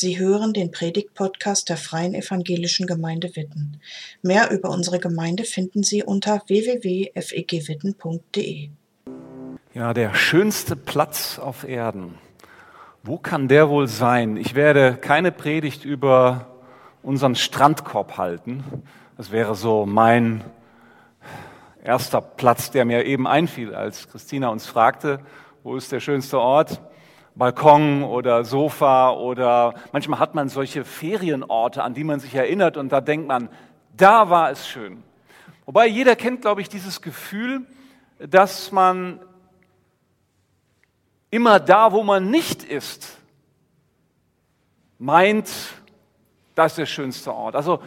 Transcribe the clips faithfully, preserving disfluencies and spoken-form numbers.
Sie hören den Predigt-Podcast der Freien Evangelischen Gemeinde Witten. Mehr über unsere Gemeinde finden Sie unter w w w punkt f e g witten punkt d e. Ja, der schönste Platz auf Erden. Wo kann der wohl sein? Ich werde keine Predigt über unseren Strandkorb halten. Das wäre so mein erster Platz, der mir eben einfiel, als Christina uns fragte, wo ist der schönste Ort? Balkon oder Sofa oder manchmal hat man solche Ferienorte, an die man sich erinnert und da denkt man, da war es schön. Wobei jeder kennt, glaube ich, dieses Gefühl, dass man immer da, wo man nicht ist, meint, das ist der schönste Ort. Also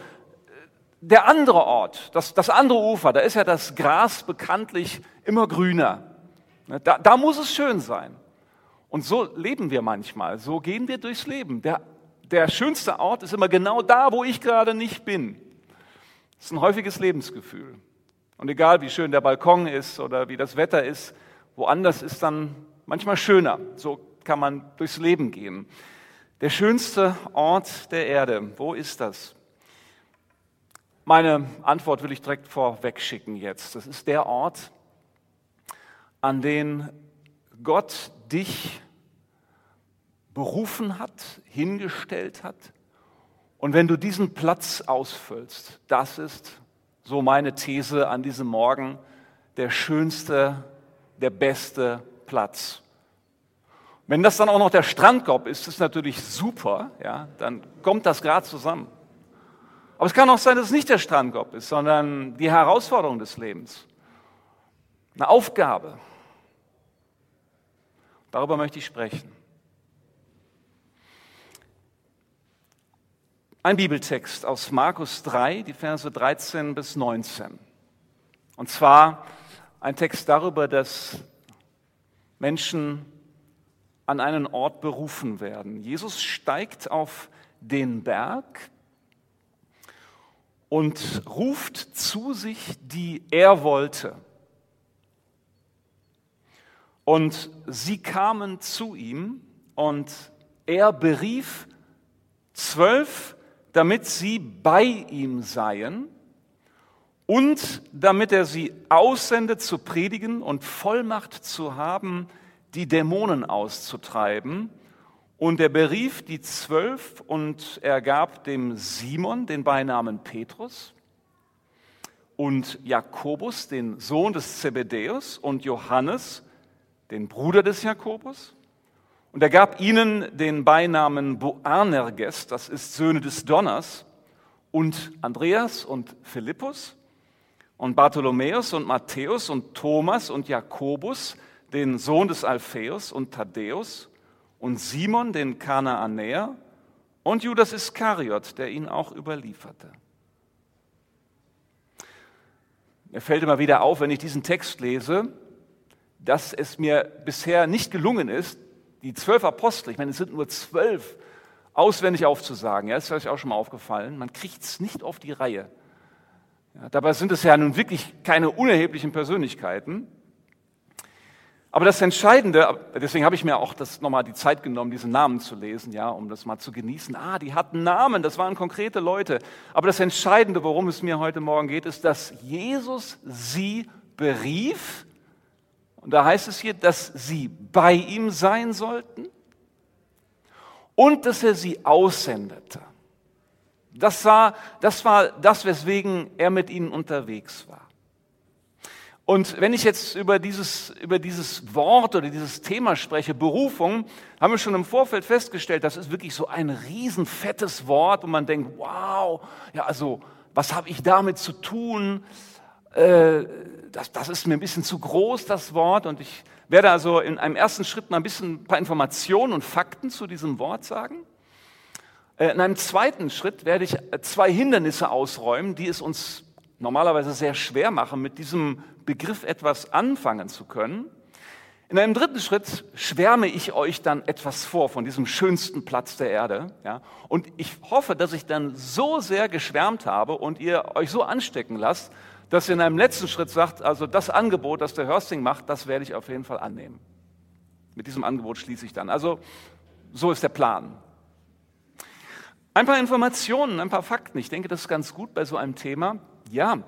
der andere Ort, das, das andere Ufer, da ist ja das Gras bekanntlich immer grüner. Da, da muss es schön sein. Und so leben wir manchmal, so gehen wir durchs Leben. Der, der schönste Ort ist immer genau da, wo ich gerade nicht bin. Das ist ein häufiges Lebensgefühl. Und egal, wie schön der Balkon ist oder wie das Wetter ist, woanders ist dann manchmal schöner. So kann man durchs Leben gehen. Der schönste Ort der Erde, wo ist das? Meine Antwort will ich direkt vorweg schicken jetzt. Das ist der Ort, an den Gott dich berufen hat, hingestellt hat. Und wenn du diesen Platz ausfüllst, das ist, so meine These an diesem Morgen, der schönste, der beste Platz. Wenn das dann auch noch der Strandkorb ist, ist natürlich super, ja, dann kommt das gerade zusammen. Aber es kann auch sein, dass es nicht der Strandkorb ist, sondern die Herausforderung des Lebens. Eine Aufgabe. Darüber möchte ich sprechen. Ein Bibeltext aus Markus drei, die Verse dreizehn bis neunzehn. Und zwar ein Text darüber, dass Menschen an einen Ort berufen werden. Jesus steigt auf den Berg und ruft zu sich, die er wollte. Und sie kamen zu ihm und er berief zwölf, damit sie bei ihm seien und damit er sie aussendet zu predigen und Vollmacht zu haben, die Dämonen auszutreiben. Und er berief die zwölf und er gab dem Simon den Beinamen Petrus und Jakobus, den Sohn des Zebedäus, und Johannes, den Bruder des Jakobus, und er gab ihnen den Beinamen Boanerges, das ist Söhne des Donners, und Andreas und Philippus und Bartholomäus und Matthäus und Thomas und Jakobus, den Sohn des Alphäus und Thaddäus und Simon, den Kanaanäer, und Judas Iskariot, der ihn auch überlieferte. Mir fällt immer wieder auf, wenn ich diesen Text lese, dass es mir bisher nicht gelungen ist, die zwölf Apostel, ich meine, es sind nur zwölf, auswendig aufzusagen. Ja, das ist euch auch schon mal aufgefallen. Man kriegt es nicht auf die Reihe. Ja, dabei sind es ja nun wirklich keine unerheblichen Persönlichkeiten. Aber das Entscheidende, deswegen habe ich mir auch das nochmal die Zeit genommen, diesen Namen zu lesen, ja, um das mal zu genießen. Ah, die hatten Namen, das waren konkrete Leute. Aber das Entscheidende, worum es mir heute Morgen geht, ist, dass Jesus sie berief. Und da heißt es hier, dass sie bei ihm sein sollten und dass er sie aussendete. Das war, das war das, weswegen er mit ihnen unterwegs war. Und wenn ich jetzt über dieses, über dieses Wort oder dieses Thema spreche, Berufung, haben wir schon im Vorfeld festgestellt, das ist wirklich so ein riesen fettes Wort, wo man denkt, wow, ja, also was habe ich damit zu tun? Äh, Das, das ist mir ein bisschen zu groß, das Wort, und ich werde also in einem ersten Schritt mal ein bisschen ein paar Informationen und Fakten zu diesem Wort sagen. In einem zweiten Schritt werde ich zwei Hindernisse ausräumen, die es uns normalerweise sehr schwer machen, mit diesem Begriff etwas anfangen zu können. In einem dritten Schritt schwärme ich euch dann etwas vor von diesem schönsten Platz der Erde. Ja? Und ich hoffe, dass ich dann so sehr geschwärmt habe und ihr euch so anstecken lasst, dass ihr in einem letzten Schritt sagt, also das Angebot, das der Hörsting macht, das werde ich auf jeden Fall annehmen. Mit diesem Angebot schließe ich dann. Also so ist der Plan. Ein paar Informationen, ein paar Fakten. Ich denke, das ist ganz gut bei so einem Thema. Ja,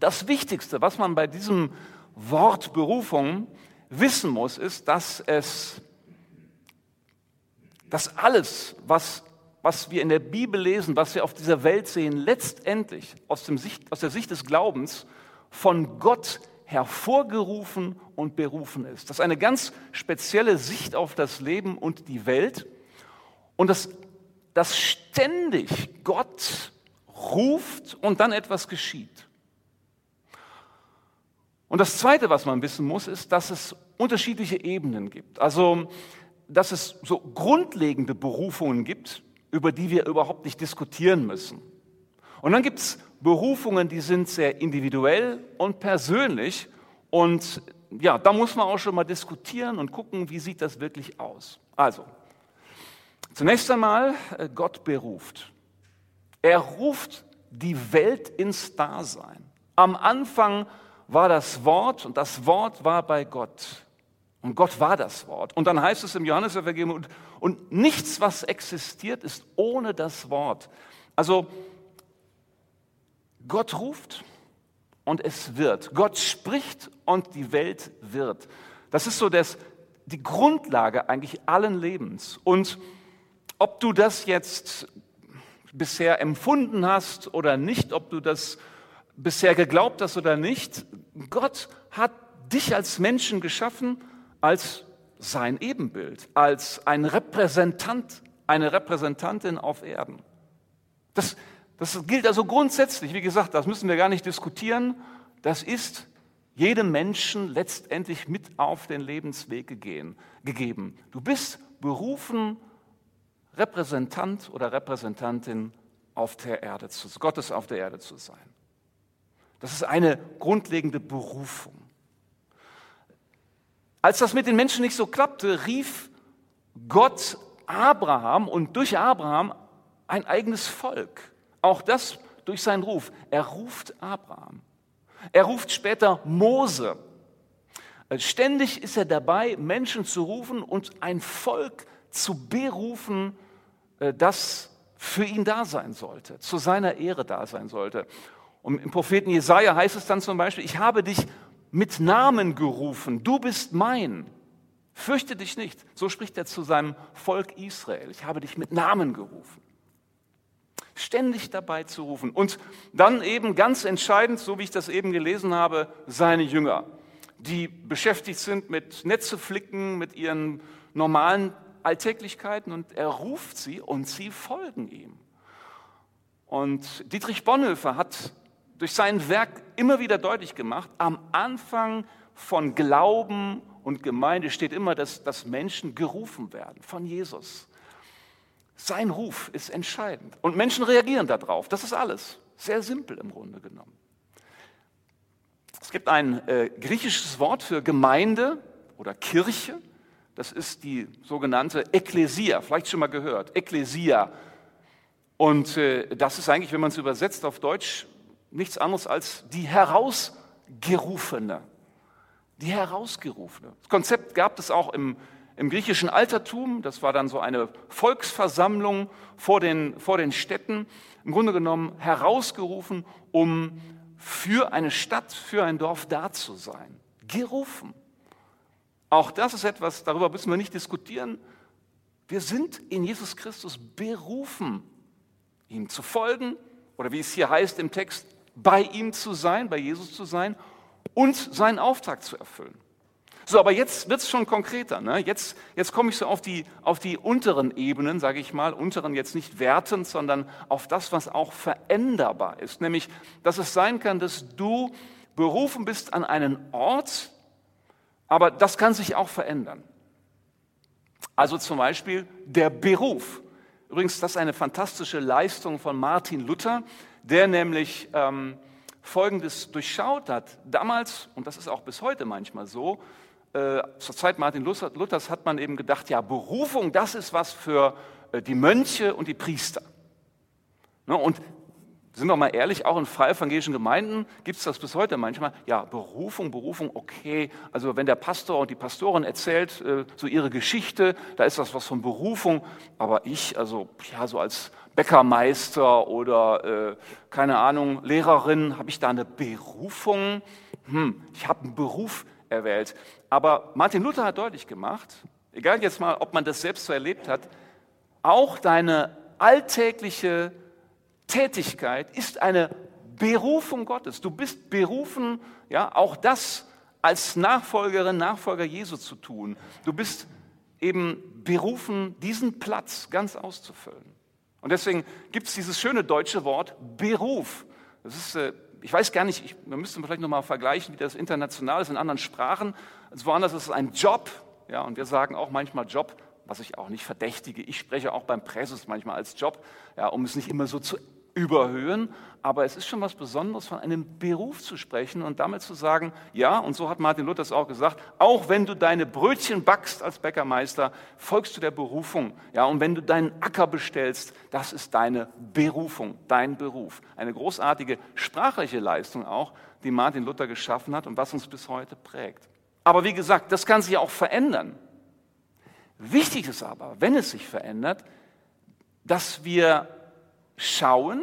das Wichtigste, was man bei diesem Wort Berufung wissen muss, ist, dass es, dass alles, was, was wir in der Bibel lesen, was wir auf dieser Welt sehen, letztendlich aus, dem Sicht, aus der Sicht des Glaubens von Gott hervorgerufen und berufen ist. Das ist eine ganz spezielle Sicht auf das Leben und die Welt. Und das dass ständig Gott ruft und dann etwas geschieht. Und das Zweite, was man wissen muss, ist, dass es unterschiedliche Ebenen gibt. Also, dass es so grundlegende Berufungen gibt, über die wir überhaupt nicht diskutieren müssen. Und dann gibt es Berufungen, die sind sehr individuell und persönlich. Und ja, da muss man auch schon mal diskutieren und gucken, wie sieht das wirklich aus. Also, zunächst einmal, Gott beruft. Er ruft die Welt ins Dasein. Am Anfang war das Wort und das Wort war bei Gott. Und Gott war das Wort. Und dann heißt es im Johannesevangelium, und, und nichts, was existiert, ist ohne das Wort. Also Gott ruft und es wird. Gott spricht und die Welt wird. Das ist so das, die Grundlage eigentlich allen Lebens. Und ob du das jetzt bisher empfunden hast oder nicht, ob du das bisher geglaubt hast oder nicht, Gott hat dich als Menschen geschaffen, als sein Ebenbild, als ein Repräsentant, eine Repräsentantin auf Erden. Das, das gilt also grundsätzlich, wie gesagt, das müssen wir gar nicht diskutieren, das ist jedem Menschen letztendlich mit auf den Lebensweg gegeben. Du bist berufen, Repräsentant oder Repräsentantin auf der Erde zu, Gottes auf der Erde zu sein. Das ist eine grundlegende Berufung. Als das mit den Menschen nicht so klappte, rief Gott Abraham und durch Abraham ein eigenes Volk. Auch das durch seinen Ruf. Er ruft Abraham. Er ruft später Mose. Ständig ist er dabei, Menschen zu rufen und ein Volk zu berufen, das für ihn da sein sollte, zu seiner Ehre da sein sollte. Und im Propheten Jesaja heißt es dann zum Beispiel, ich habe dich mit Namen gerufen, du bist mein, fürchte dich nicht. So spricht er zu seinem Volk Israel, ich habe dich mit Namen gerufen. Ständig dabei zu rufen und dann eben ganz entscheidend, so wie ich das eben gelesen habe, seine Jünger, die beschäftigt sind mit Netze flicken, mit ihren normalen Alltäglichkeiten und er ruft sie und sie folgen ihm. Und Dietrich Bonhoeffer hat durch sein Werk immer wieder deutlich gemacht, am Anfang von Glauben und Gemeinde steht immer, dass, dass Menschen gerufen werden von Jesus. Sein Ruf ist entscheidend und Menschen reagieren darauf. Das ist alles. Sehr simpel im Grunde genommen. Es gibt ein äh, griechisches Wort für Gemeinde oder Kirche. Das ist die sogenannte Ekklesia, vielleicht schon mal gehört, Ekklesia. Und äh, das ist eigentlich, wenn man es übersetzt auf Deutsch, nichts anderes als die Herausgerufene. Die Herausgerufene. Das Konzept gab es auch im, im griechischen Altertum. Das war dann so eine Volksversammlung vor den, vor den Städten. Im Grunde genommen herausgerufen, um für eine Stadt, für ein Dorf da zu sein. Gerufen. Auch das ist etwas, darüber müssen wir nicht diskutieren. Wir sind in Jesus Christus berufen, ihm zu folgen oder wie es hier heißt im Text, bei ihm zu sein, bei Jesus zu sein und seinen Auftrag zu erfüllen. So, aber jetzt wird es schon konkreter. Ne? Jetzt, jetzt komme ich so auf die, auf die unteren Ebenen, sage ich mal, unteren jetzt nicht wertend, sondern auf das, was auch veränderbar ist. Nämlich, dass es sein kann, dass du berufen bist an einen Ort, aber das kann sich auch verändern. Also zum Beispiel der Beruf. Übrigens, das ist eine fantastische Leistung von Martin Luther, der nämlich ähm, Folgendes durchschaut hat. Damals, und das ist auch bis heute manchmal so, äh, zur Zeit Martin Luthers hat man eben gedacht, ja, Berufung, das ist was für äh, die Mönche und die Priester. Ne, und sind wir mal ehrlich, auch in freie evangelischen Gemeinden gibt es das bis heute manchmal. Ja, Berufung, Berufung, okay. Also wenn der Pastor und die Pastorin erzählt, äh, so ihre Geschichte, da ist das was von Berufung. Aber ich, also ja, so als Bäckermeister oder, äh, keine Ahnung, Lehrerin, habe ich da eine Berufung? Hm, ich habe einen Beruf erwählt. Aber Martin Luther hat deutlich gemacht, egal jetzt mal, ob man das selbst so erlebt hat, auch deine alltägliche Tätigkeit ist eine Berufung Gottes. Du bist berufen, ja, auch das als Nachfolgerin, Nachfolger Jesu zu tun. Du bist eben berufen, diesen Platz ganz auszufüllen. Und deswegen gibt es dieses schöne deutsche Wort Beruf. Das ist, äh, ich weiß gar nicht, ich, wir müssten vielleicht nochmal vergleichen, wie das international ist in anderen Sprachen. Also woanders ist es ein Job, ja, und wir sagen auch manchmal Job, was ich auch nicht verdächtige. Ich spreche auch beim Präses manchmal als Job, ja, um es nicht immer so zu überhöhen, aber es ist schon was Besonderes, von einem Beruf zu sprechen und damit zu sagen, ja, und so hat Martin Luther es auch gesagt, auch wenn du deine Brötchen backst als Bäckermeister, folgst du der Berufung, ja, und wenn du deinen Acker bestellst, das ist deine Berufung, dein Beruf. Eine großartige sprachliche Leistung auch, die Martin Luther geschaffen hat und was uns bis heute prägt. Aber wie gesagt, das kann sich auch verändern. Wichtig ist aber, wenn es sich verändert, dass wir schauen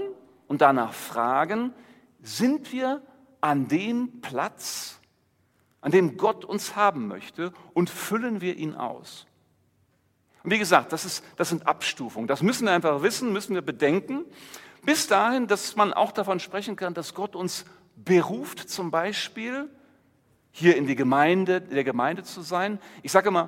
und danach fragen, sind wir an dem Platz, an dem Gott uns haben möchte, und füllen wir ihn aus? Und wie gesagt, das ist, das sind Abstufungen. Das müssen wir einfach wissen, müssen wir bedenken. Bis dahin, dass man auch davon sprechen kann, dass Gott uns beruft, zum Beispiel hier in die Gemeinde, in der Gemeinde zu sein. Ich sage immer,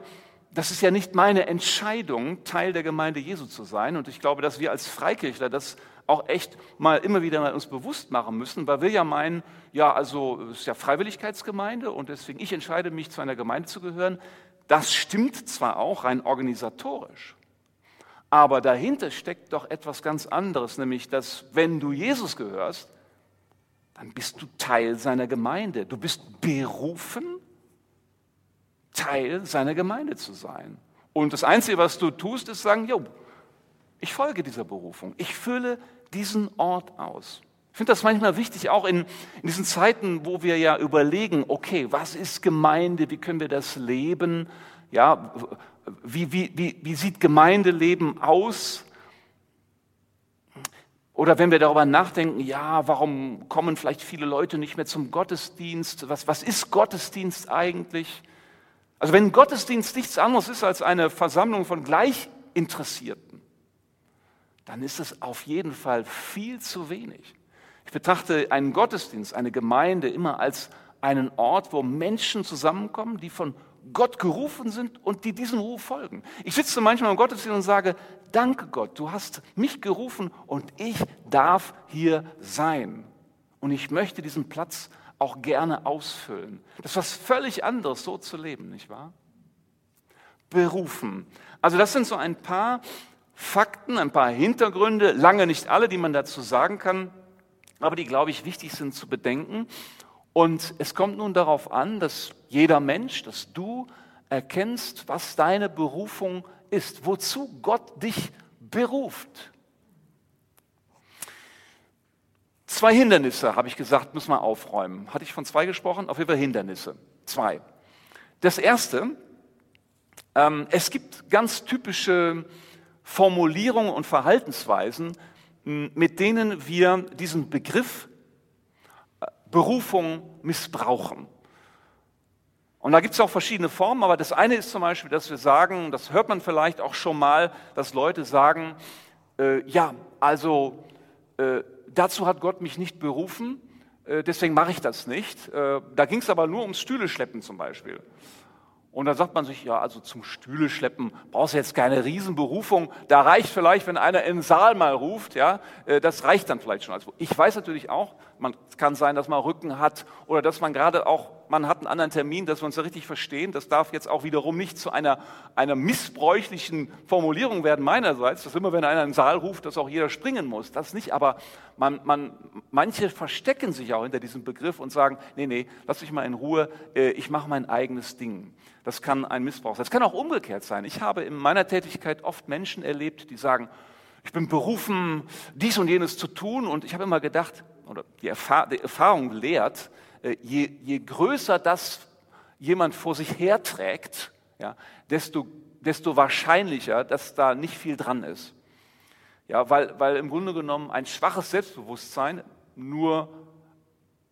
das ist ja nicht meine Entscheidung, Teil der Gemeinde Jesu zu sein. Und ich glaube, dass wir als Freikirchler das auch echt mal immer wieder mal uns bewusst machen müssen, weil wir ja meinen, ja, also es ist ja Freiwilligkeitsgemeinde und deswegen ich entscheide mich, zu einer Gemeinde zu gehören. Das stimmt zwar auch rein organisatorisch, aber dahinter steckt doch etwas ganz anderes, nämlich, dass wenn du Jesus gehörst, dann bist du Teil seiner Gemeinde. Du bist berufen, Teil seiner Gemeinde zu sein. Und das Einzige, was du tust, ist sagen, jo, ich folge dieser Berufung, ich fülle diesen Ort aus. Ich finde das manchmal wichtig, auch in, in diesen Zeiten, wo wir ja überlegen, okay, was ist Gemeinde, wie können wir das leben, ja, wie, wie, wie, wie sieht Gemeindeleben aus? Oder wenn wir darüber nachdenken, ja, warum kommen vielleicht viele Leute nicht mehr zum Gottesdienst, was, was ist Gottesdienst eigentlich? Also wenn Gottesdienst nichts anderes ist als eine Versammlung von Gleichinteressierten, dann ist es auf jeden Fall viel zu wenig. Ich betrachte einen Gottesdienst, eine Gemeinde immer als einen Ort, wo Menschen zusammenkommen, die von Gott gerufen sind und die diesem Ruf folgen. Ich sitze manchmal im Gottesdienst und sage, danke Gott, du hast mich gerufen und ich darf hier sein. Und ich möchte diesen Platz auch gerne ausfüllen. Das ist was völlig anderes, so zu leben, nicht wahr? Berufen. Also das sind so ein paar Fakten, ein paar Hintergründe, lange nicht alle, die man dazu sagen kann, aber die, glaube ich, wichtig sind zu bedenken. Und es kommt nun darauf an, dass jeder Mensch, dass du erkennst, was deine Berufung ist, wozu Gott dich beruft. Zwei Hindernisse, habe ich gesagt, müssen wir aufräumen. Hatte ich von zwei gesprochen? Auf jeden Fall Hindernisse. Zwei. Das erste, ähm, es gibt ganz typische Formulierungen und Verhaltensweisen, mit denen wir diesen Begriff äh, Berufung missbrauchen. Und da gibt es auch verschiedene Formen, aber das eine ist zum Beispiel, dass wir sagen, das hört man vielleicht auch schon mal, dass Leute sagen, äh, ja, also äh, dazu hat Gott mich nicht berufen, deswegen mache ich das nicht. Da ging es aber nur ums Stühle schleppen zum Beispiel. Und dann sagt man sich, ja, also zum Stühle schleppen brauchst du jetzt keine Riesenberufung. Da reicht vielleicht, wenn einer im Saal mal ruft, ja, das reicht dann vielleicht schon. Ich weiß natürlich auch, man kann sein, dass man Rücken hat oder dass man gerade auch, man hat einen anderen Termin, dass wir uns da richtig verstehen. Das darf jetzt auch wiederum nicht zu einer, einer missbräuchlichen Formulierung werden meinerseits, dass immer, wenn einer im Saal ruft, dass auch jeder springen muss. Das nicht, aber man, man, manche verstecken sich auch hinter diesem Begriff und sagen, nee, nee, lass mich mal in Ruhe, ich mache mein eigenes Ding. Das kann ein Missbrauch sein. Das kann auch umgekehrt sein. Ich habe in meiner Tätigkeit oft Menschen erlebt, die sagen, ich bin berufen, dies und jenes zu tun. Und ich habe immer gedacht, oder die Erfahrung lehrt, je, je größer das jemand vor sich herträgt, ja, desto, desto wahrscheinlicher, dass da nicht viel dran ist. Ja, weil, weil im Grunde genommen ein schwaches Selbstbewusstsein nur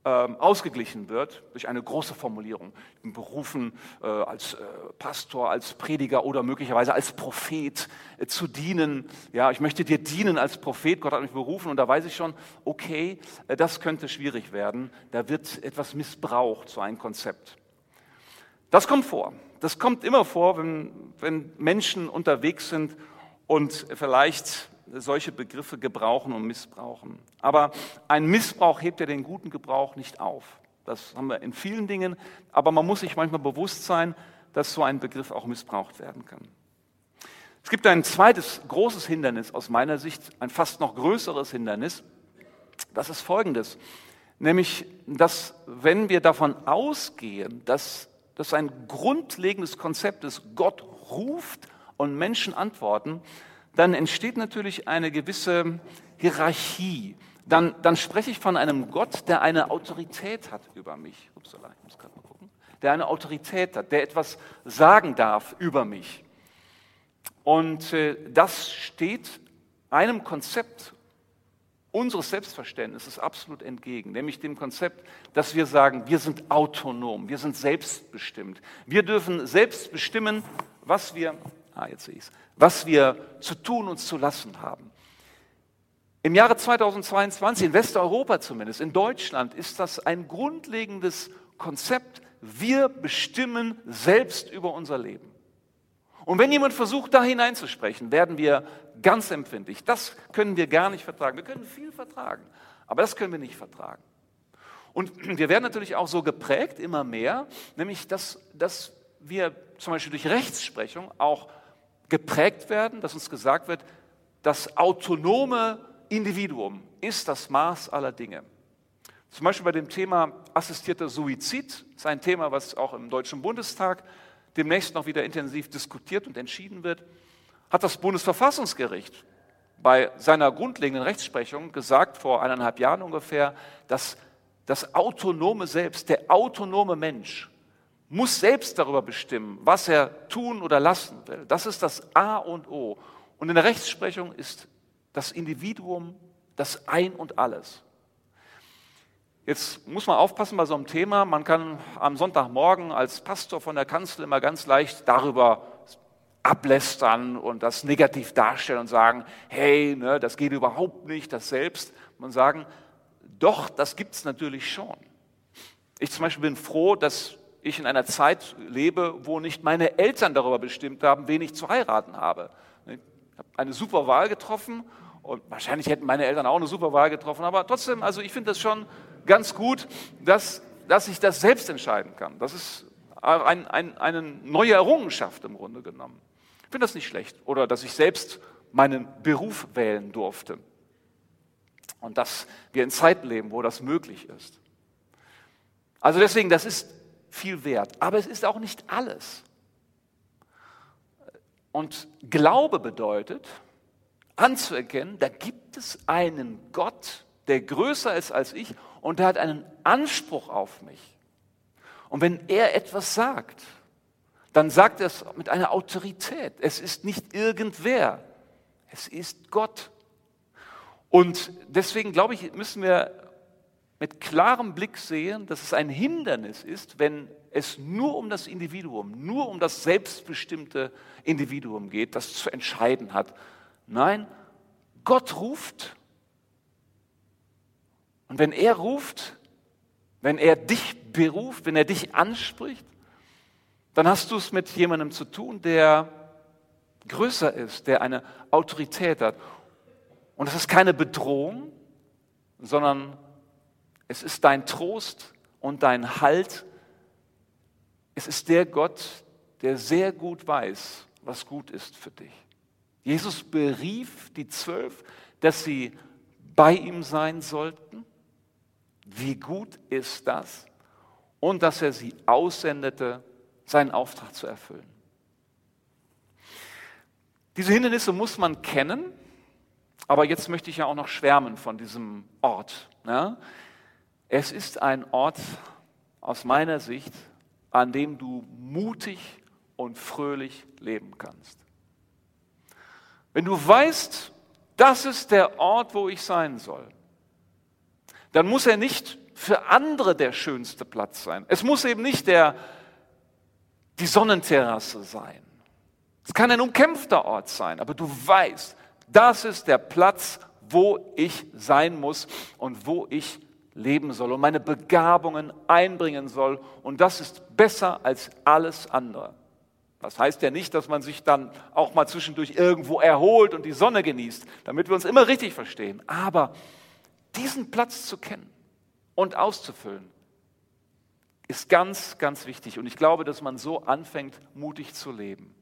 ähm, ausgeglichen wird durch eine große Formulierung. Ich bin berufen, äh, als äh, Pastor, als Prediger oder möglicherweise als Prophet äh, zu dienen. Ja, ich möchte dir dienen als Prophet, Gott hat mich berufen und da weiß ich schon, okay, äh, das könnte schwierig werden. Da wird etwas missbraucht, so ein Konzept. Das kommt vor. Das kommt immer vor, wenn, wenn Menschen unterwegs sind und vielleicht solche Begriffe gebrauchen und missbrauchen. Aber ein Missbrauch hebt ja den guten Gebrauch nicht auf. Das haben wir in vielen Dingen, aber man muss sich manchmal bewusst sein, dass so ein Begriff auch missbraucht werden kann. Es gibt ein zweites großes Hindernis aus meiner Sicht, ein fast noch größeres Hindernis. Das ist Folgendes, nämlich, dass wenn wir davon ausgehen, dass das ein grundlegendes Konzept ist, Gott ruft und Menschen antworten, dann entsteht natürlich eine gewisse Hierarchie. Dann, dann spreche ich von einem Gott, der eine Autorität hat über mich. Upsala, ich muss gerade mal gucken. Der eine Autorität hat, der etwas sagen darf über mich. Und äh, das steht einem Konzept unseres Selbstverständnisses absolut entgegen, nämlich dem Konzept, dass wir sagen, wir sind autonom, wir sind selbstbestimmt. Wir dürfen selbst bestimmen, was wir... Ah, jetzt sehe ich es. Was wir zu tun und zu lassen haben. Im Jahre zweitausendzweiundzwanzig, in Westeuropa zumindest, in Deutschland, ist das ein grundlegendes Konzept. Wir bestimmen selbst über unser Leben. Und wenn jemand versucht, da hineinzusprechen, werden wir ganz empfindlich. Das können wir gar nicht vertragen. Wir können viel vertragen, aber das können wir nicht vertragen. Und wir werden natürlich auch so geprägt, immer mehr, nämlich dass, dass wir zum Beispiel durch Rechtsprechung auch geprägt werden, dass uns gesagt wird, das autonome Individuum ist das Maß aller Dinge. Zum Beispiel bei dem Thema assistierter Suizid, das ist ein Thema, was auch im Deutschen Bundestag demnächst noch wieder intensiv diskutiert und entschieden wird, hat das Bundesverfassungsgericht bei seiner grundlegenden Rechtsprechung gesagt, vor eineinhalb Jahren ungefähr, dass das autonome Selbst, der autonome Mensch, muss selbst darüber bestimmen, was er tun oder lassen will. Das ist das A und O. Und in der Rechtsprechung ist das Individuum das Ein und Alles. Jetzt muss man aufpassen bei so einem Thema. Man kann am Sonntagmorgen als Pastor von der Kanzel immer ganz leicht darüber ablästern und das negativ darstellen und sagen, hey, ne, das geht überhaupt nicht, das Selbst. Man sagen, doch, das gibt es natürlich schon. Ich zum Beispiel bin froh, dass ich in einer Zeit lebe, wo nicht meine Eltern darüber bestimmt haben, wen ich zu heiraten habe. Ich habe eine super Wahl getroffen und wahrscheinlich hätten meine Eltern auch eine super Wahl getroffen, aber trotzdem, also ich finde das schon ganz gut, dass, dass ich das selbst entscheiden kann. Das ist ein, ein, eine neue Errungenschaft im Grunde genommen. Ich finde das nicht schlecht. Oder dass ich selbst meinen Beruf wählen durfte. Und dass wir in Zeiten leben, wo das möglich ist. Also deswegen, das ist viel wert. Aber es ist auch nicht alles. Und Glaube bedeutet, anzuerkennen, da gibt es einen Gott, der größer ist als ich und der hat einen Anspruch auf mich. Und wenn er etwas sagt, dann sagt er es mit einer Autorität. Es ist nicht irgendwer, es ist Gott. Und deswegen, glaube ich, müssen wir mit klarem Blick sehen, dass es ein Hindernis ist, wenn es nur um das Individuum, nur um das selbstbestimmte Individuum geht, das zu entscheiden hat. Nein, Gott ruft. Und wenn er ruft, wenn er dich beruft, wenn er dich anspricht, dann hast du es mit jemandem zu tun, der größer ist, der eine Autorität hat. Und das ist keine Bedrohung, sondern es ist dein Trost und dein Halt. Es ist der Gott, der sehr gut weiß, was gut ist für dich. Jesus berief die Zwölf, dass sie bei ihm sein sollten. Wie gut ist das? Und dass er sie aussendete, seinen Auftrag zu erfüllen. Diese Hindernisse muss man kennen, aber jetzt möchte ich ja auch noch schwärmen von diesem Ort, ne? Es ist ein Ort, aus meiner Sicht, an dem du mutig und fröhlich leben kannst. Wenn du weißt, das ist der Ort, wo ich sein soll, dann muss er nicht für andere der schönste Platz sein. Es muss eben nicht der, die Sonnenterrasse sein. Es kann ein umkämpfter Ort sein, aber du weißt, das ist der Platz, wo ich sein muss und wo ich leben soll und meine Begabungen einbringen soll. Und das ist besser als alles andere. Das heißt ja nicht, dass man sich dann auch mal zwischendurch irgendwo erholt und die Sonne genießt, damit wir uns immer richtig verstehen. Aber diesen Platz zu kennen und auszufüllen, ist ganz, ganz wichtig. Und ich glaube, dass man so anfängt, mutig zu leben.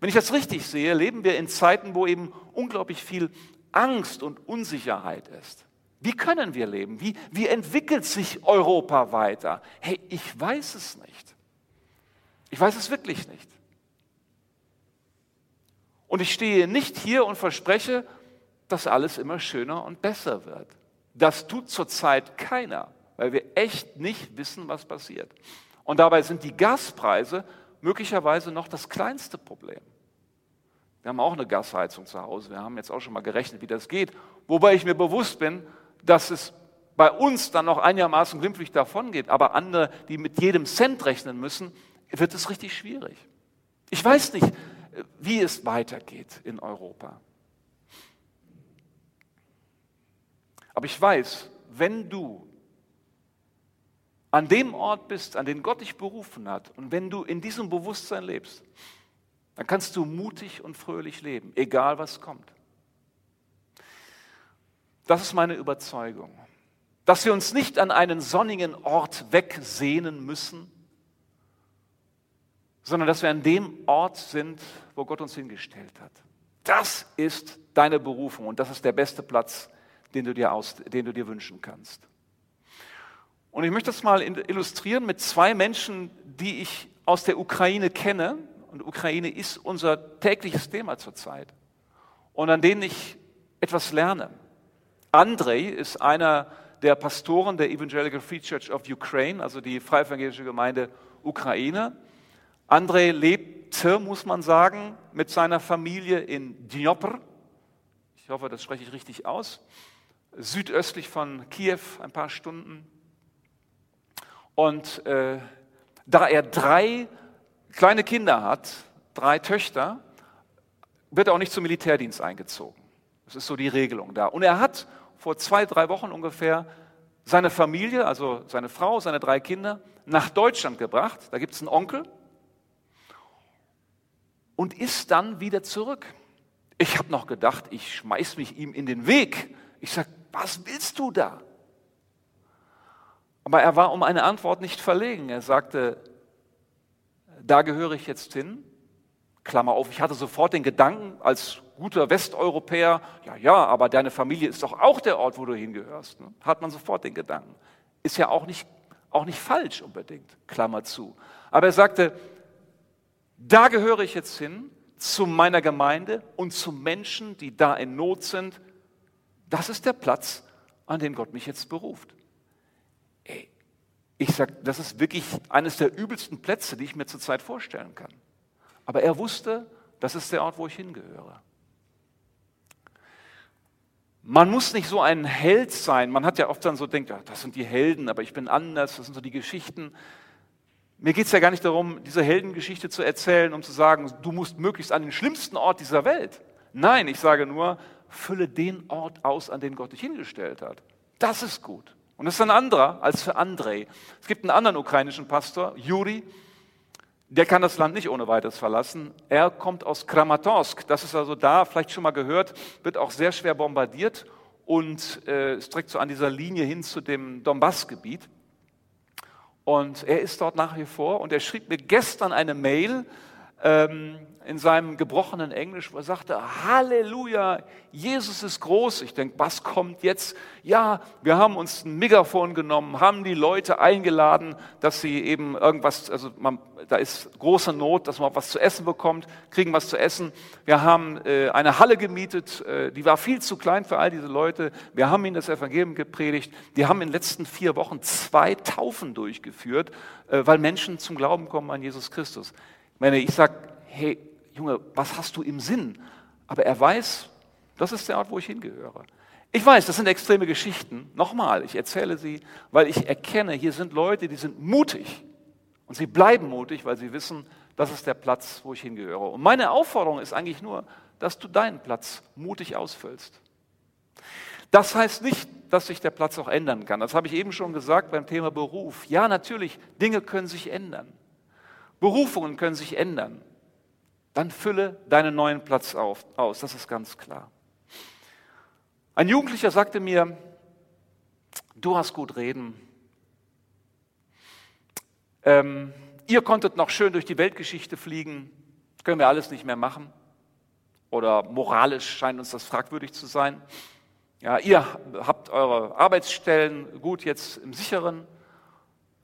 Wenn ich das richtig sehe, leben wir in Zeiten, wo eben unglaublich viel Angst und Unsicherheit ist. Wie können wir leben? Wie, wie entwickelt sich Europa weiter? Hey, ich weiß es nicht. Ich weiß es wirklich nicht. Und ich stehe nicht hier und verspreche, dass alles immer schöner und besser wird. Das tut zurzeit keiner, weil wir echt nicht wissen, was passiert. Und dabei sind die Gaspreise möglicherweise noch das kleinste Problem. Wir haben auch eine Gasheizung zu Hause. Wir haben jetzt auch schon mal gerechnet, wie das geht. Wobei ich mir bewusst bin, dass es bei uns dann noch einigermaßen glimpflich davon geht. Aber andere, die mit jedem Cent rechnen müssen, wird es richtig schwierig. Ich weiß nicht, wie es weitergeht in Europa. Aber ich weiß, wenn du an dem Ort bist, an den Gott dich berufen hat, und wenn du in diesem Bewusstsein lebst, dann kannst du mutig und fröhlich leben, egal was kommt. Das ist meine Überzeugung, dass wir uns nicht an einen sonnigen Ort wegsehnen müssen, sondern dass wir an dem Ort sind, wo Gott uns hingestellt hat. Das ist deine Berufung und das ist der beste Platz, den du dir, aus, den du dir wünschen kannst. Und ich möchte das mal illustrieren mit zwei Menschen, die ich aus der Ukraine kenne. Und Ukraine ist unser tägliches Thema zurzeit. Und an denen ich etwas lerne. Andrei ist einer der Pastoren der Evangelical Free Church of Ukraine, also die Freie Evangelische Gemeinde Ukraine. Andrei lebte, muss man sagen, mit seiner Familie in Dnipro. Ich hoffe, das spreche ich richtig aus. Südöstlich von Kiew, ein paar Stunden. Und äh, da er drei kleine Kinder hat, drei Töchter, wird er auch nicht zum Militärdienst eingezogen. Das ist so die Regelung da. Und er hat vor zwei, drei Wochen ungefähr seine Familie, also seine Frau, seine drei Kinder, nach Deutschland gebracht. Da gibt es einen Onkel. Und ist dann wieder zurück. Ich habe noch gedacht, ich schmeiß mich ihm in den Weg. Ich sage, was willst du da? Aber er war um eine Antwort nicht verlegen. Er sagte, da gehöre ich jetzt hin. Klammer auf, ich hatte sofort den Gedanken, als guter Westeuropäer, ja, ja, aber deine Familie ist doch auch der Ort, wo du hingehörst. Ne? Hat man sofort den Gedanken. Ist ja auch nicht, auch nicht falsch unbedingt, Klammer zu. Aber er sagte, da gehöre ich jetzt hin, zu meiner Gemeinde und zu Menschen, die da in Not sind. Das ist der Platz, an den Gott mich jetzt beruft. Ey, ich sag, das ist wirklich eines der übelsten Plätze, die ich mir zurzeit vorstellen kann. Aber er wusste, das ist der Ort, wo ich hingehöre. Man muss nicht so ein Held sein. Man hat ja oft dann so denkt, ach, das sind die Helden, aber ich bin anders, das sind so die Geschichten. Mir geht es ja gar nicht darum, diese Heldengeschichte zu erzählen, um zu sagen, du musst möglichst an den schlimmsten Ort dieser Welt. Nein, ich sage nur, fülle den Ort aus, an den Gott dich hingestellt hat. Das ist gut. Und das ist ein anderer als für Andrei. Es gibt einen anderen ukrainischen Pastor, Yuri, der kann das Land nicht ohne weiteres verlassen. Er kommt aus Kramatorsk, das ist also da, vielleicht schon mal gehört, wird auch sehr schwer bombardiert und äh, ist direkt so an dieser Linie hin zu dem Donbassgebiet. Und er ist dort nach wie vor und er schrieb mir gestern eine Mail ähm, in seinem gebrochenen Englisch, wo er sagte, Halleluja, Jesus ist groß. Ich denke, was kommt jetzt? Ja, wir haben uns ein Megafon genommen, haben die Leute eingeladen, dass sie eben irgendwas, also man, da ist große Not, dass man auch was zu essen bekommt, kriegen was zu essen. Wir haben äh, eine Halle gemietet, äh, die war viel zu klein für all diese Leute. Wir haben ihnen das Evangelium gepredigt. Die haben in den letzten vier Wochen zwei Taufen durchgeführt, äh, weil Menschen zum Glauben kommen an Jesus Christus. Ich meine, ich sage, hey, Junge, was hast du im Sinn? Aber er weiß, Das ist der Ort, wo ich hingehöre. Ich weiß, das sind extreme Geschichten. Nochmal, ich erzähle sie, weil ich erkenne, hier sind Leute, die sind mutig. Und sie bleiben mutig, weil sie wissen, das ist der Platz, wo ich hingehöre. Und meine Aufforderung ist eigentlich nur, dass du deinen Platz mutig ausfüllst. Das heißt nicht, dass sich der Platz auch ändern kann. Das habe ich eben schon gesagt beim Thema Beruf. Ja, natürlich, Dinge können sich ändern. Berufungen können sich ändern. Dann fülle deinen neuen Platz auf, aus, das ist ganz klar. Ein Jugendlicher sagte mir, du hast gut reden. Ähm, ihr konntet noch schön durch die Weltgeschichte fliegen, können wir alles nicht mehr machen. Oder moralisch scheint uns das fragwürdig zu sein. Ja, ihr habt eure Arbeitsstellen gut jetzt im Sicheren.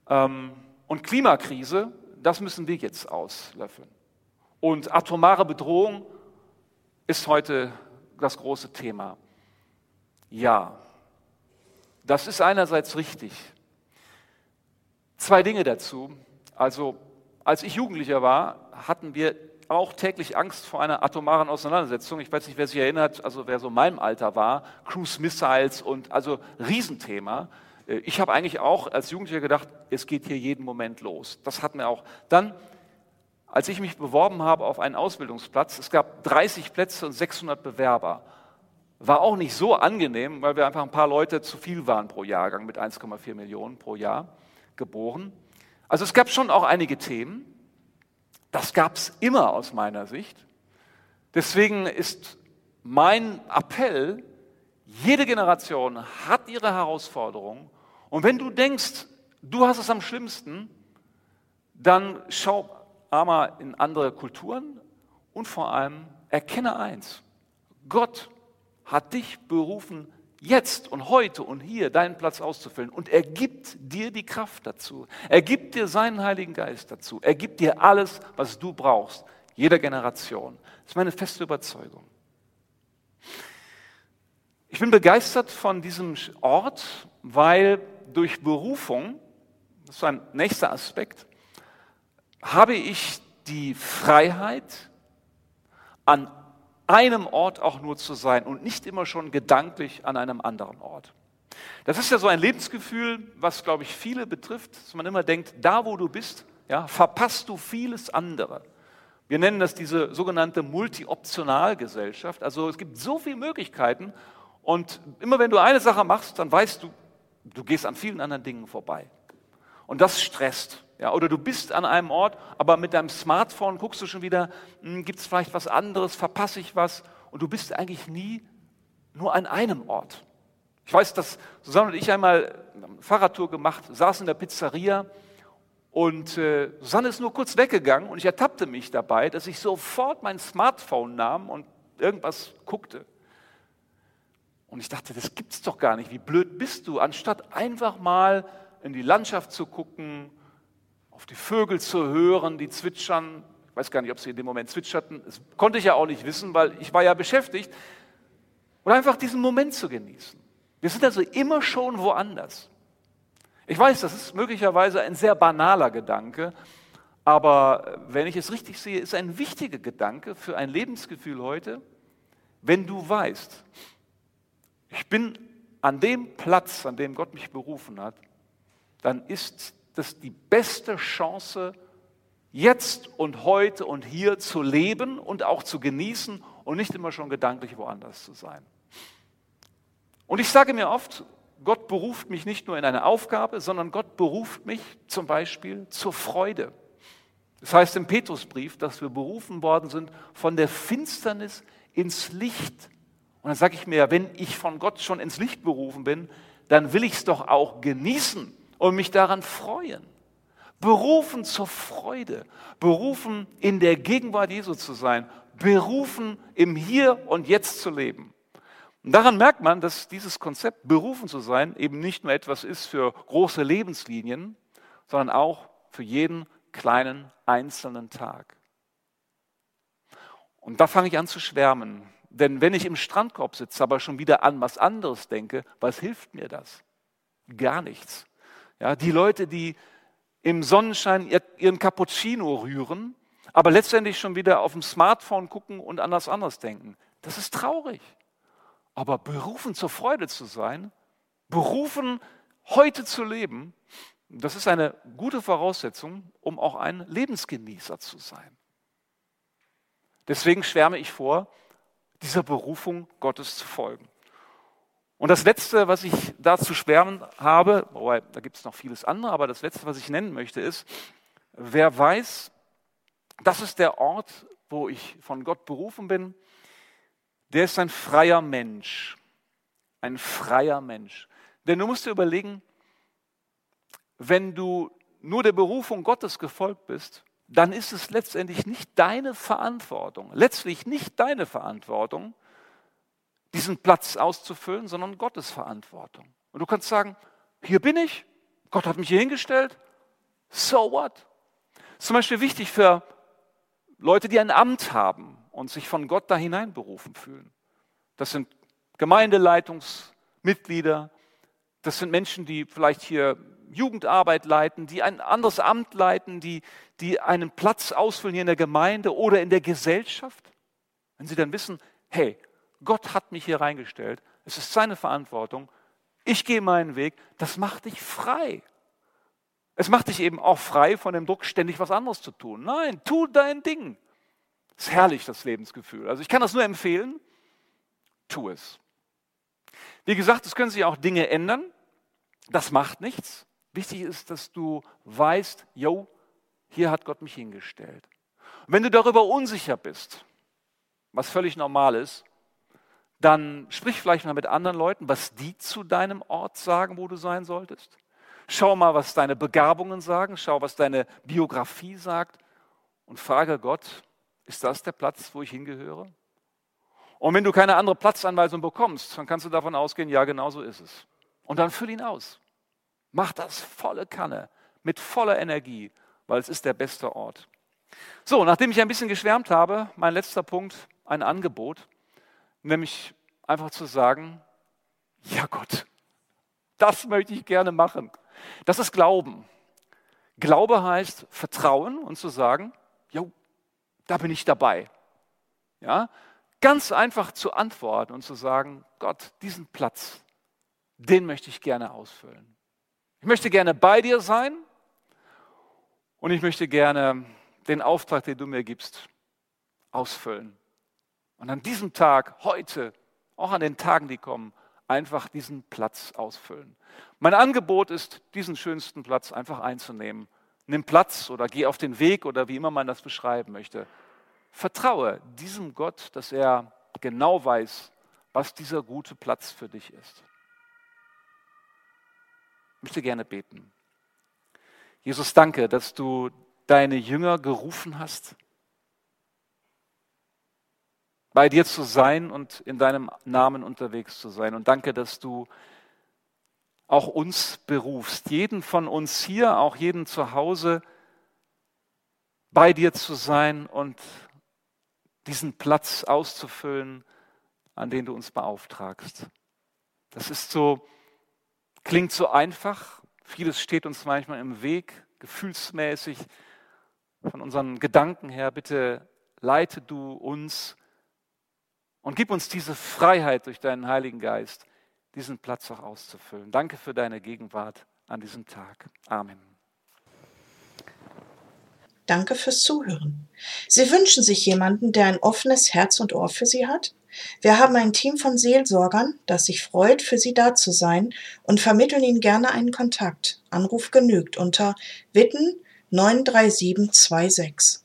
Ähm, und Klimakrise, das müssen wir jetzt auslöffeln. Und atomare Bedrohung ist heute das große Thema. Ja, das ist einerseits richtig. Zwei Dinge dazu. Also, als ich Jugendlicher war, hatten wir auch täglich Angst vor einer atomaren Auseinandersetzung. Ich weiß nicht, wer sich erinnert, also wer so in meinem Alter war, Cruise Missiles und also Riesenthema. Ich habe eigentlich auch als Jugendlicher gedacht, es geht hier jeden Moment los. Das hatten wir auch. Dann, als ich mich beworben habe auf einen Ausbildungsplatz, es gab dreißig Plätze und sechshundert Bewerber. War auch nicht so angenehm, weil wir einfach ein paar Leute zu viel waren pro Jahrgang, mit eins Komma vier Millionen pro Jahr geboren. Also es gab schon auch einige Themen. Das gab es immer aus meiner Sicht. Deswegen ist mein Appell, jede Generation hat ihre Herausforderungen. Und wenn du denkst, du hast es am schlimmsten, dann schau einmal in andere Kulturen und vor allem erkenne eins, Gott hat dich berufen, jetzt und heute und hier deinen Platz auszufüllen. Und er gibt dir die Kraft dazu. Er gibt dir seinen Heiligen Geist dazu. Er gibt dir alles, was du brauchst, jeder Generation. Das ist meine feste Überzeugung. Ich bin begeistert von diesem Ort, weil durch Berufung, das ist ein nächster Aspekt, habe ich die Freiheit, an einem Ort auch nur zu sein und nicht immer schon gedanklich an einem anderen Ort. Das ist ja so ein Lebensgefühl, was, glaube ich, viele betrifft, dass man immer denkt, da wo du bist, ja, verpasst du vieles andere. Wir nennen das diese sogenannte Multi-Optional-Gesellschaft. Also es gibt so viele Möglichkeiten und immer wenn du eine Sache machst, dann weißt du, du gehst an vielen anderen Dingen vorbei. Und das stresst. Ja, oder du bist an einem Ort, aber mit deinem Smartphone guckst du schon wieder, gibt es vielleicht was anderes, verpasse ich was? Und du bist eigentlich nie nur an einem Ort. Ich weiß, dass Susanne und ich einmal eine Fahrradtour gemacht, saßen in der Pizzeria und äh, Susanne ist nur kurz weggegangen und ich ertappte mich dabei, dass ich sofort mein Smartphone nahm und irgendwas guckte. Und ich dachte, das gibt's doch gar nicht, wie blöd bist du, anstatt einfach mal in die Landschaft zu gucken, auf die Vögel zu hören, die zwitschern. Ich weiß gar nicht, ob sie in dem Moment zwitscherten. Das konnte ich ja auch nicht wissen, weil ich war ja beschäftigt. Und einfach diesen Moment zu genießen. Wir sind also immer schon woanders. Ich weiß, das ist möglicherweise ein sehr banaler Gedanke, aber wenn ich es richtig sehe, ist ein wichtiger Gedanke für ein Lebensgefühl heute, wenn du weißt, ich bin an dem Platz, an dem Gott mich berufen hat, dann ist das ist die beste Chance, jetzt und heute und hier zu leben und auch zu genießen und nicht immer schon gedanklich woanders zu sein. Und ich sage mir oft, Gott beruft mich nicht nur in eine Aufgabe, sondern Gott beruft mich zum Beispiel zur Freude. Das heißt im Petrusbrief, dass wir berufen worden sind von der Finsternis ins Licht. Und dann sage ich mir, wenn ich von Gott schon ins Licht berufen bin, dann will ich es doch auch genießen. Und mich daran freuen. Berufen zur Freude. Berufen, in der Gegenwart Jesu zu sein. Berufen, im Hier und Jetzt zu leben. Und daran merkt man, dass dieses Konzept, berufen zu sein, eben nicht nur etwas ist für große Lebenslinien, sondern auch für jeden kleinen, einzelnen Tag. Und da fange ich an zu schwärmen. Denn wenn ich im Strandkorb sitze, aber schon wieder an was anderes denke, was hilft mir das? Gar nichts. Ja, die Leute, die im Sonnenschein ihren Cappuccino rühren, aber letztendlich schon wieder auf dem Smartphone gucken und an was anderes denken. Das ist traurig. Aber berufen zur Freude zu sein, berufen heute zu leben, das ist eine gute Voraussetzung, um auch ein Lebensgenießer zu sein. Deswegen schwärme ich vor, dieser Berufung Gottes zu folgen. Und das Letzte, was ich dazu schwärmen habe, wobei, da gibt es noch vieles andere, aber das Letzte, was ich nennen möchte, ist, wer weiß, das ist der Ort, wo ich von Gott berufen bin, der ist ein freier Mensch. Ein freier Mensch. Denn du musst dir überlegen, wenn du nur der Berufung Gottes gefolgt bist, dann ist es letztendlich nicht deine Verantwortung, letztlich nicht deine Verantwortung, diesen Platz auszufüllen, sondern Gottes Verantwortung. Und du kannst sagen, hier bin ich, Gott hat mich hier hingestellt, so what? Ist zum Beispiel wichtig für Leute, die ein Amt haben und sich von Gott da hineinberufen fühlen. Das sind Gemeindeleitungsmitglieder, das sind Menschen, die vielleicht hier Jugendarbeit leiten, die ein anderes Amt leiten, die, die einen Platz ausfüllen hier in der Gemeinde oder in der Gesellschaft. Wenn sie dann wissen, hey, Gott hat mich hier reingestellt, es ist seine Verantwortung, ich gehe meinen Weg, das macht dich frei. Es macht dich eben auch frei von dem Druck, ständig was anderes zu tun. Nein, tu dein Ding. Das ist herrlich, das Lebensgefühl. Also ich kann das nur empfehlen, tu es. Wie gesagt, es können sich auch Dinge ändern, das macht nichts. Wichtig ist, dass du weißt, jo, hier hat Gott mich hingestellt. Und wenn du darüber unsicher bist, was völlig normal ist, dann sprich vielleicht mal mit anderen Leuten, was die zu deinem Ort sagen, wo du sein solltest. Schau mal, was deine Begabungen sagen, schau, was deine Biografie sagt und frage Gott, ist das der Platz, wo ich hingehöre? Und wenn du keine andere Platzanweisung bekommst, dann kannst du davon ausgehen, ja, genau so ist es. Und dann füll ihn aus. Mach das volle Kanne, mit voller Energie, weil es ist der beste Ort. So, nachdem ich ein bisschen geschwärmt habe, mein letzter Punkt, ein Angebot, nämlich einfach zu sagen, ja Gott, das möchte ich gerne machen. Das ist Glauben. Glaube heißt Vertrauen und zu sagen, jo, da bin ich dabei. Ja? Ganz einfach zu antworten und zu sagen, Gott, diesen Platz, den möchte ich gerne ausfüllen. Ich möchte gerne bei dir sein und ich möchte gerne den Auftrag, den du mir gibst, ausfüllen. Und an diesem Tag, heute, auch an den Tagen, die kommen, einfach diesen Platz ausfüllen. Mein Angebot ist, diesen schönsten Platz einfach einzunehmen. Nimm Platz oder geh auf den Weg oder wie immer man das beschreiben möchte. Vertraue diesem Gott, dass er genau weiß, was dieser gute Platz für dich ist. Ich möchte gerne beten. Jesus, danke, dass du deine Jünger gerufen hast, bei dir zu sein und in deinem Namen unterwegs zu sein. Und danke, dass du auch uns berufst, jeden von uns hier, auch jeden zu Hause, bei dir zu sein und diesen Platz auszufüllen, an den du uns beauftragst. Das ist so, klingt so einfach, vieles steht uns manchmal im Weg, gefühlsmäßig, von unseren Gedanken her. Bitte leite du uns und gib uns diese Freiheit durch deinen Heiligen Geist, diesen Platz auch auszufüllen. Danke für deine Gegenwart an diesem Tag. Amen. Danke fürs Zuhören. Sie wünschen sich jemanden, der ein offenes Herz und Ohr für Sie hat? Wir haben ein Team von Seelsorgern, das sich freut, für Sie da zu sein und vermitteln Ihnen gerne einen Kontakt. Anruf genügt unter Witten neun drei sieben zwei sechs.